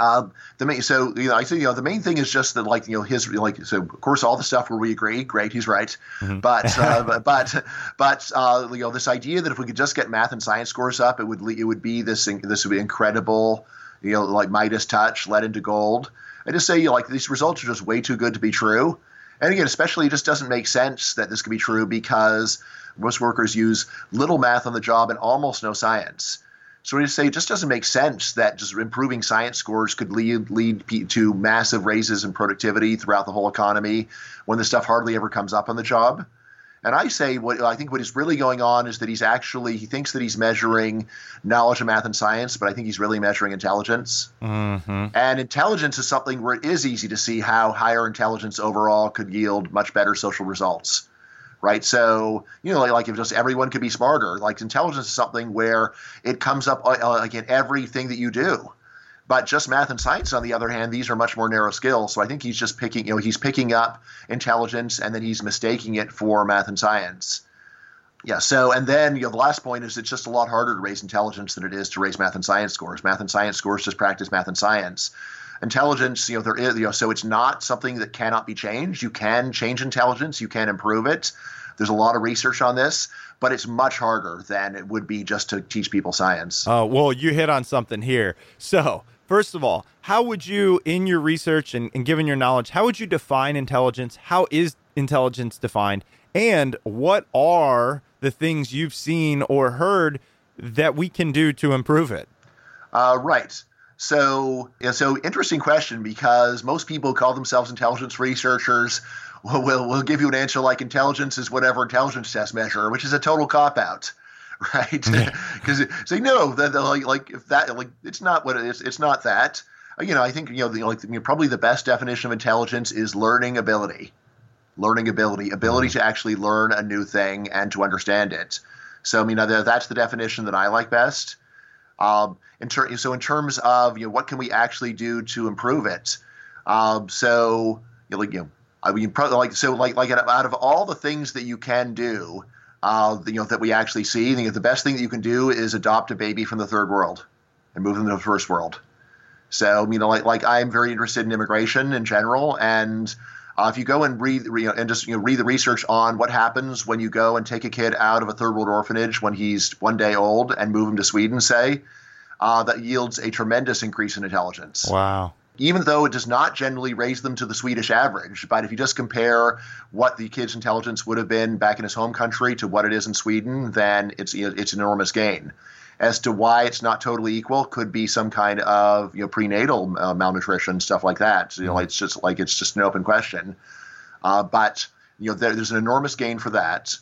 Um, the main, so you know, I think you know the main thing is just that, like you know, his like so of course all the stuff where we agree, great, he's right, mm-hmm. but uh, but but uh, you know, this idea that if we could just get math and science scores up, it would it would be this this would be incredible. you know, like Midas touch led into gold. I just say, you know, like, these results are just way too good to be true. And again, especially, it just doesn't make sense that this could be true because most workers use little math on the job and almost no science. So we just say it just doesn't make sense that just improving science scores could lead lead to massive raises in productivity throughout the whole economy when this stuff hardly ever comes up on the job. And I say what I think what is really going on is that he's actually he thinks that he's measuring knowledge of math and science, but I think he's really measuring intelligence. Mm-hmm. And intelligence is something where it is easy to see how higher intelligence overall could yield much better social results. Right. So, you know, like, like if just everyone could be smarter, like intelligence is something where it comes up uh, like in everything that you do. But just math and science, on the other hand, these are much more narrow skills. So I think he's just picking, you know, he's picking up intelligence and then he's mistaking it for math and science. Yeah. So, and then, you know, the last point is it's just a lot harder to raise intelligence than it is to raise math and science scores. Math and science scores just practice math and science. Intelligence, you know, there is, you know, so it's not something that cannot be changed. You can change intelligence. You can improve it. There's a lot of research on this, but it's much harder than it would be just to teach people science. Oh, well, you hit on something here. So, first of all, how would you, in your research and, and given your knowledge, how would you define intelligence? How is intelligence defined? And what are the things you've seen or heard that we can do to improve it? Uh, right. So, so interesting question, because most people call themselves intelligence researchers will will will give you an answer like intelligence is whatever intelligence test measure, which is a total cop-out. Right, because say no, the, the, like like if that like it's not what it, it's it's not that. You know, I think you know the, like you know, probably the best definition of intelligence is learning ability, learning ability, ability to actually learn a new thing and to understand it. So I mean, that's the definition that I like best. Um, in ter- so in terms of you know what can we actually do to improve it? Um, so you know, like you know, I mean, probably like so like like out of all the things that you can do. Uh, you know, that we actually see. I think the best thing that you can do is adopt a baby from the third world and move them to the first world. So, you know, like, like I'm very interested in immigration in general. And uh, if you go and read, you know, and just you know, read the research on what happens when you go and take a kid out of a third world orphanage when he's one day old and move him to Sweden, say, uh, that yields a tremendous increase in intelligence. Wow. Even though it does not generally raise them to the Swedish average. But if you just compare what the kid's intelligence would have been back in his home country to what it is in Sweden, then it's it's an enormous gain. As to why it's not totally equal could be some kind of you know prenatal uh, malnutrition, stuff like that. You know, it's just like it's just an open question. Uh, but you know, there, there's an enormous gain for that.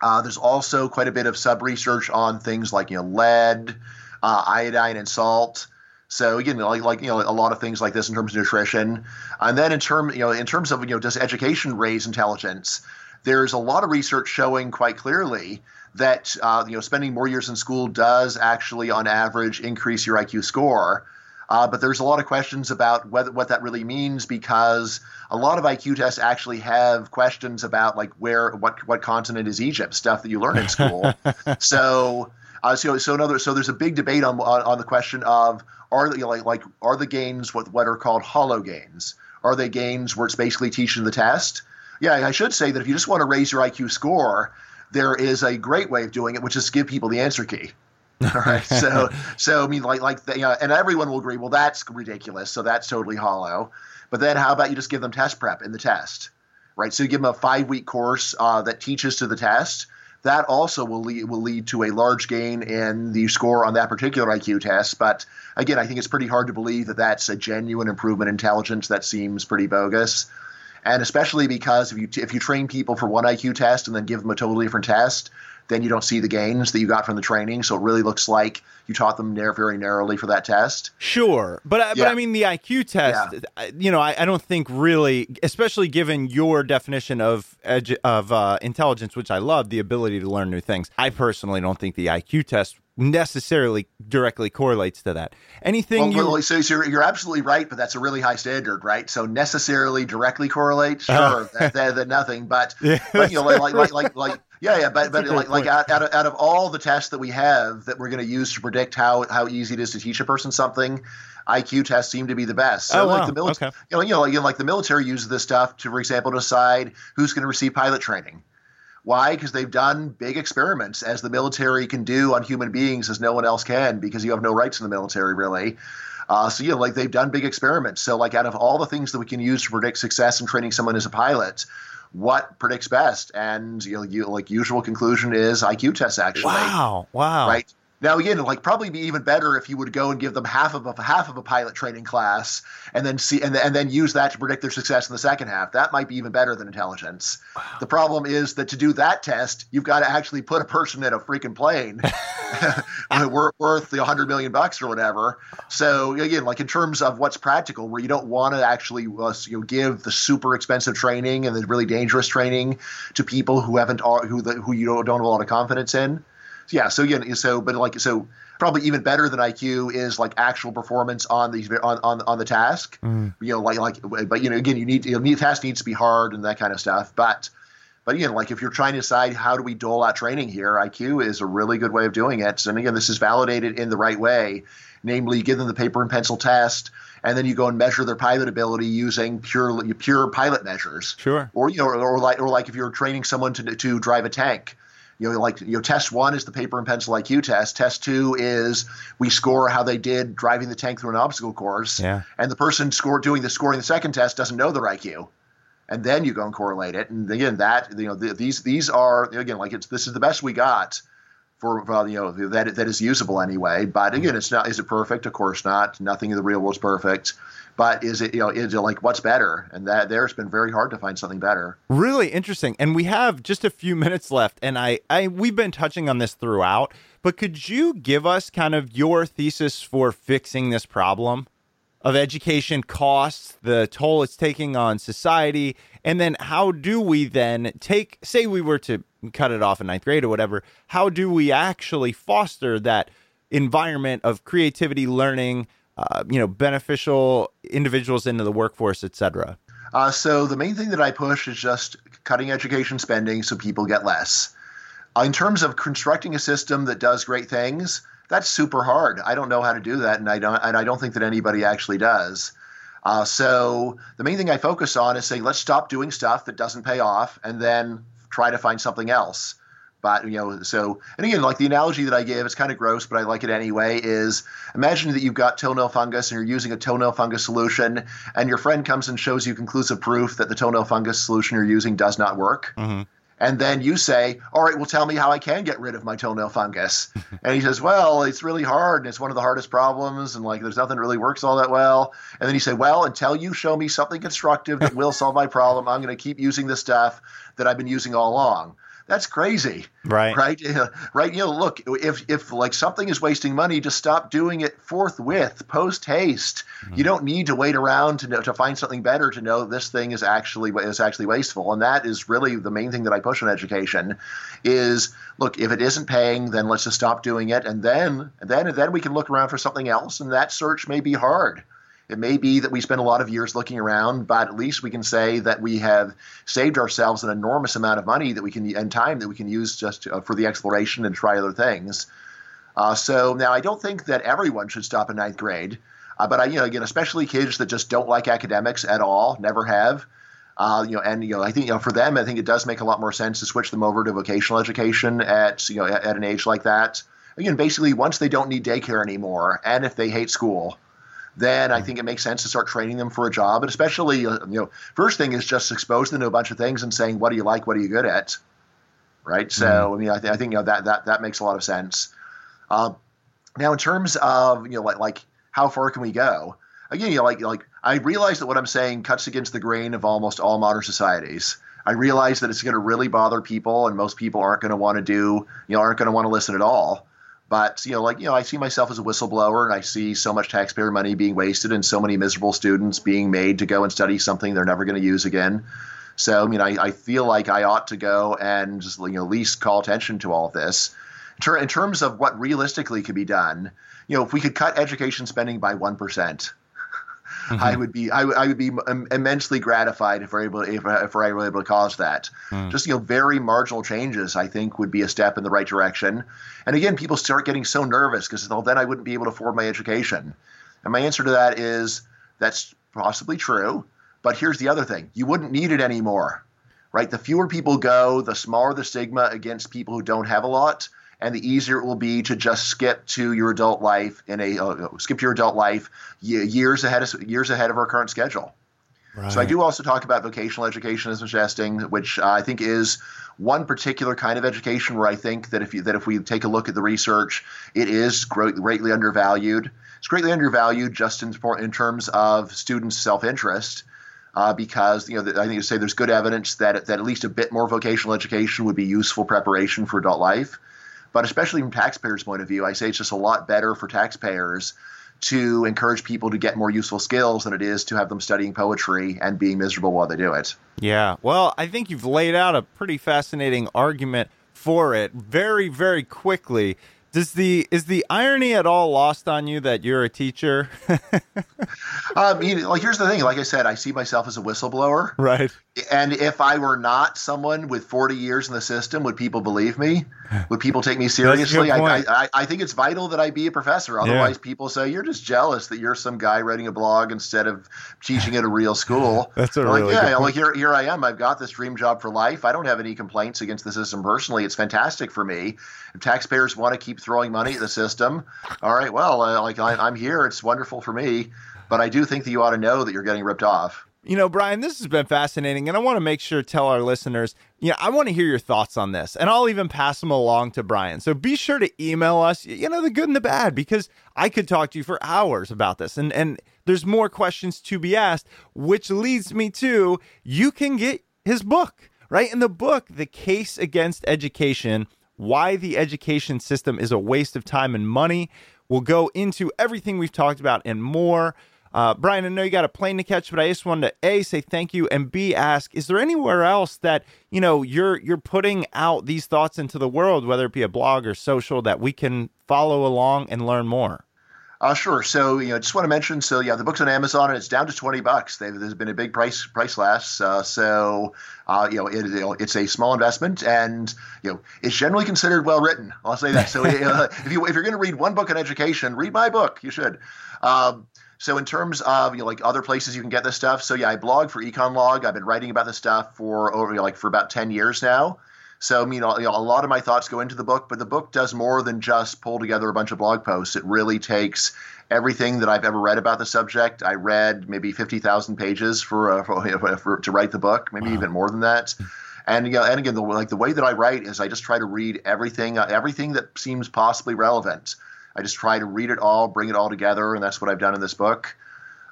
Uh, there's also quite a bit of sub-research on things like you know lead, uh, iodine, and salt. So again, like like you know, a lot of things like this in terms of nutrition, and then in term you know in terms of you know does education raise intelligence? There's a lot of research showing quite clearly that uh, you know spending more years in school does actually, on average, increase your I Q score. Uh, but there's a lot of questions about whether what that really means, because a lot of I Q tests actually have questions about like where what what continent is Egypt, stuff that you learn in school. so. Uh, so, so another, so there's a big debate on on, on the question of are the, you know, like like are the gains what what are called hollow gains? Are they gains where it's basically teaching the test? Yeah, I should say that if you just want to raise your I Q score, there is a great way of doing it, which is to give people the answer key. All right, so so I mean like like the, you know, and everyone will agree, well that's ridiculous, so that's totally hollow. But then how about you just give them test prep in the test, right? So you give them a five week course uh, that teaches to the test. That also will lead, will lead to a large gain in the score on that particular I Q test. But again, I think it's pretty hard to believe that that's a genuine improvement in intelligence. That seems pretty bogus. And especially because if you t- if you train people for one I Q test and then give them a totally different test, then you don't see the gains that you got from the training. So it really looks like you taught them nar- very narrowly for that test. Sure. But, uh, yeah. but I mean, the I Q test, yeah. you know, I, I don't think really, especially given your definition of edu- of uh, intelligence, which I love, the ability to learn new things. I personally don't think the I Q test necessarily directly correlates to that. Anything well, you... Well, so you're, you're absolutely right, but that's a really high standard, right? So necessarily directly correlate? Sure, oh. that, that, that nothing. But, yeah, but you know, like, like, like, like Yeah, yeah, but, but like, like out, out, of, out of all the tests that we have that we're going to use to predict how, how easy it is to teach a person something, I Q tests seem to be the best. So oh, like wow. the military, okay. you know, you know, like, you know, like the military uses this stuff to, for example, decide who's going to receive pilot training. Why? Because they've done big experiments, as the military can do on human beings as no one else can, because you have no rights in the military, really. Uh, so, you know, like they've done big experiments. So, like, out of all the things that we can use to predict success in training someone as a pilot, what predicts best? And, you know, you, like, usual conclusion is I Q tests, actually. Wow. Wow. Right. Now, again, like, probably be even better if you would go and give them half of a half of a pilot training class, and then see and, and then use that to predict their success in the second half. That might be even better than intelligence. Wow. The problem is that to do that test, you've got to actually put a person in a freaking plane worth worth the one hundred million bucks or whatever. So again, like in terms of what's practical, where you don't want to actually uh, you know, give the super expensive training and the really dangerous training to people who haven't who the, who you don't have a lot of confidence in. Yeah. So again, so but like so probably even better than I Q is like actual performance on the on on, on the task. Mm. You know, like like but you know again you need you know, task needs to be hard and that kind of stuff. But but again, like if you're trying to decide how do we dole out training here, I Q is a really good way of doing it. And again, this is validated in the right way, namely, you give them the paper and pencil test, and then you go and measure their pilot ability using pure pure pilot measures. Sure. Or you know or, or like or like if you're training someone to to drive a tank. You know, like, you know, test one is the paper and pencil I Q test. Test two is we score how they did driving the tank through an obstacle course. Yeah. And the person score doing the scoring the second test doesn't know their I Q. And then you go and correlate it. And again, that, you know, the, these these are, again, like it's this is the best we got for, for you know, that that is usable anyway. But again, it's not, is it perfect? Of course not. Nothing in the real world is perfect. But is it, you know, is it like what's better? And that there's been very hard to find something better. Really interesting. And we have just a few minutes left. And I, I we've been touching on this throughout. But could you give us kind of your thesis for fixing this problem of education costs, the toll it's taking on society? And then how do we then take, say we were to cut it off in ninth grade or whatever, how do we actually foster that environment of creativity, learning, Uh, you know, beneficial individuals into the workforce, et cetera? Uh, so the main thing that I push is just cutting education spending so people get less. Uh, in terms of constructing a system that does great things, that's super hard. I don't know how to do that, and I don't, and I don't think that anybody actually does. Uh, so the main thing I focus on is saying, let's stop doing stuff that doesn't pay off and then try to find something else. But, you know, so, and again, like the analogy that I give, it's kind of gross, but I like it anyway, is imagine that you've got toenail fungus and you're using a toenail fungus solution, and your friend comes and shows you conclusive proof that the toenail fungus solution you're using does not work. Mm-hmm. And then you say, all right, well, tell me how I can get rid of my toenail fungus. And he says, well, it's really hard, and it's one of the hardest problems, and, like, there's nothing that really works all that well. And then you say, well, until you show me something constructive that will solve my problem, I'm going to keep using the stuff that I've been using all along. That's crazy, right? Right, right. You know, look, if if like something is wasting money, just stop doing it forthwith, post haste. Mm-hmm. You don't need to wait around to know, to find something better to know this thing is actually is actually wasteful. And that is really the main thing that I push on education: is look, if it isn't paying, then let's just stop doing it, and then and then and then we can look around for something else. And that search may be hard. It may be that we spend a lot of years looking around, but at least we can say that we have saved ourselves an enormous amount of money that we can and time that we can use just to, uh, for the exploration and try other things. Uh, so now I don't think that everyone should stop in ninth grade, uh, but I, you know, again, especially kids that just don't like academics at all, never have. Uh, you know, and you know, I think you know for them, I think it does make a lot more sense to switch them over to vocational education at you know at, at an age like that. Again, basically, once they don't need daycare anymore, and if they hate school, then I think it makes sense to start training them for a job. And especially, you know, first thing is just expose them to a bunch of things and saying, what do you like? What are you good at? Right. So, mm-hmm. I mean, I, th- I think, you know, that, that, that makes a lot of sense. Uh, now in terms of, you know, like, like how far can we go? Again, you know, like, like I realize that what I'm saying cuts against the grain of almost all modern societies. I realize that it's going to really bother people, and most people aren't going to want to do, you know, aren't going to want to listen at all. But, you know, like, you know, I see myself as a whistleblower, and I see so much taxpayer money being wasted and so many miserable students being made to go and study something they're never going to use again. So, I mean, I, I feel like I ought to go and just, you know, at least call attention to all of this. In, ter- in terms of what realistically could be done, you know, if we could cut education spending by one percent, mm-hmm. I would be I, w- I would be im- immensely gratified if we're able to, if, if we're able to cause that. Mm. Just, you know, very marginal changes, I think, would be a step in the right direction. And again, people start getting so nervous because, well, then I wouldn't be able to afford my education. And my answer to that is that's possibly true. But here's the other thing. You wouldn't need it anymore. right? The fewer people go, the smaller the stigma against people who don't have a lot, and the easier it will be to just skip to your adult life in a uh, skip your adult life years ahead of years ahead of our current schedule. Right. So I do also talk about vocational education as suggesting, which uh, I think is one particular kind of education where I think that if you that if we take a look at the research, it is greatly undervalued. It's greatly undervalued just in, in terms of students' self-interest, uh, because you know I think you say there's good evidence that that at least a bit more vocational education would be useful preparation for adult life. But especially from taxpayers' point of view, I say it's just a lot better for taxpayers to encourage people to get more useful skills than it is to have them studying poetry and being miserable while they do it. Yeah. Well, I think you've laid out a pretty fascinating argument for it very, very quickly. Does the is the irony at all lost on you that you're a teacher? um, you know, like here's the thing. Like I said, I see myself as a whistleblower. Right. And if I were not someone with forty years in the system, would people believe me? Would people take me seriously? I, I I think it's vital that I be a professor. Otherwise, yeah. people say you're just jealous that you're some guy writing a blog instead of teaching at a real school. That's a really like, yeah, good like here here I am. I've got this dream job for life. I don't have any complaints against the system personally. It's fantastic for me. If taxpayers want to keep throwing money at the system, all right, well, uh, like I, I'm here. It's wonderful for me, but I do think that you ought to know that you're getting ripped off. You know, Bryan, this has been fascinating, and I want to make sure to tell our listeners, you know, I want to hear your thoughts on this, and I'll even pass them along to Bryan. So be sure to email us, you know, the good and the bad, because I could talk to you for hours about this, and and there's more questions to be asked, which leads me to, you can get his book, right? In the book, The Case Against Education, Why the Education System is a Waste of Time and Money. We'll go into everything we've talked about and more. Uh, Bryan, I know you got a plane to catch, but I just wanted to, A, say thank you, and B, ask, is there anywhere else that, you know, you're you're putting out these thoughts into the world, whether it be a blog or social, that we can follow along and learn more? Uh, sure. So, you know, just want to mention, so yeah, the book's on Amazon and it's down to twenty bucks. They've, there's been a big price price lash. Uh, so, uh, you know, it, it, it's a small investment and, you know, it's generally considered well written. I'll say that. So uh, if you, if you're going to read one book on education, read my book. You should. Um, So in terms of you know, like other places you can get this stuff, so yeah, I blog for EconLog. I've been writing about this stuff for over you know, like for about ten years now. So I mean, you know, a lot of my thoughts go into the book, but the book does more than just pull together a bunch of blog posts. It really takes everything that I've ever read about the subject. I read maybe fifty thousand pages for, uh, for, you know, for to write the book, maybe wow. even more than that. And you know, and again, the, like the way that I write is I just try to read everything, uh, everything that seems possibly relevant. I just try to read it all, bring it all together, and that's what I've done in this book.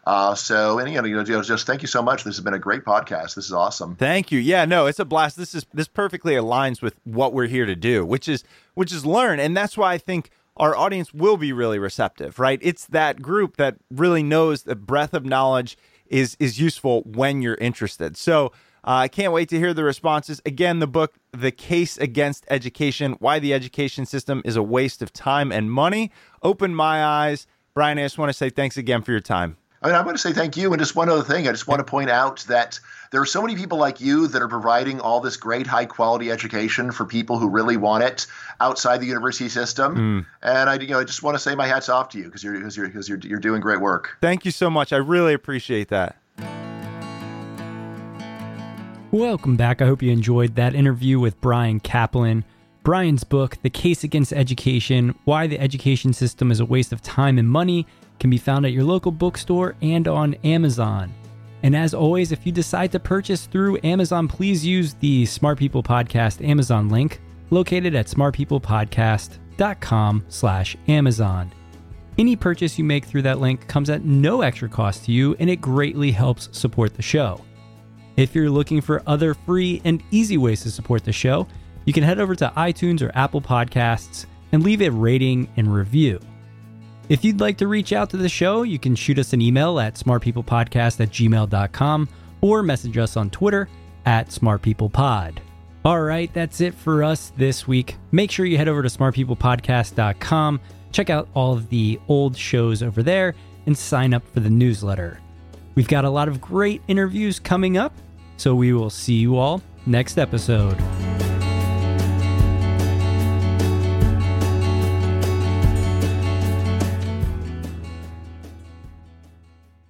Uh, so, and you know, just thank you so much. This has been a great podcast. This is awesome. Thank you. Yeah, no, it's a blast. This is this perfectly aligns with what we're here to do, which is which is learn, and that's why I think our audience will be really receptive, right? It's that group that really knows the breadth of knowledge is is useful when you're interested. So. I uh, can't wait to hear the responses. Again, the book, The Case Against Education, Why the Education System is a Waste of Time and Money. Open my eyes. Bryan, I just want to say thanks again for your time. I mean, I want to say thank you. And just one other thing, I just want to point out that there are so many people like you that are providing all this great high-quality education for people who really want it outside the university system. Mm. And I, you know, I just want to say my hat's off to you because you're, because you're, because you're, you're doing great work. Thank you so much. I really appreciate that. Welcome back. I hope you enjoyed that interview with Bryan Caplan. Bryan's book, The Case Against Education, Why the Education System is a Waste of Time and Money, can be found at your local bookstore and on Amazon. And as always, if you decide to purchase through Amazon, please use the Smart People Podcast Amazon link located at smartpeoplepodcast.com slash Amazon. Any purchase you make through that link comes at no extra cost to you, and it greatly helps support the show. If you're looking for other free and easy ways to support the show, you can head over to iTunes or Apple Podcasts and leave a rating and review. If you'd like to reach out to the show, you can shoot us an email at smartpeoplepodcast at gmail dot com or message us on Twitter at smartpeoplepod. All right, that's it for us this week. Make sure you head over to smart people podcast dot com, check out all of the old shows over there, and sign up for the newsletter. We've got a lot of great interviews coming up, so we will see you all next episode.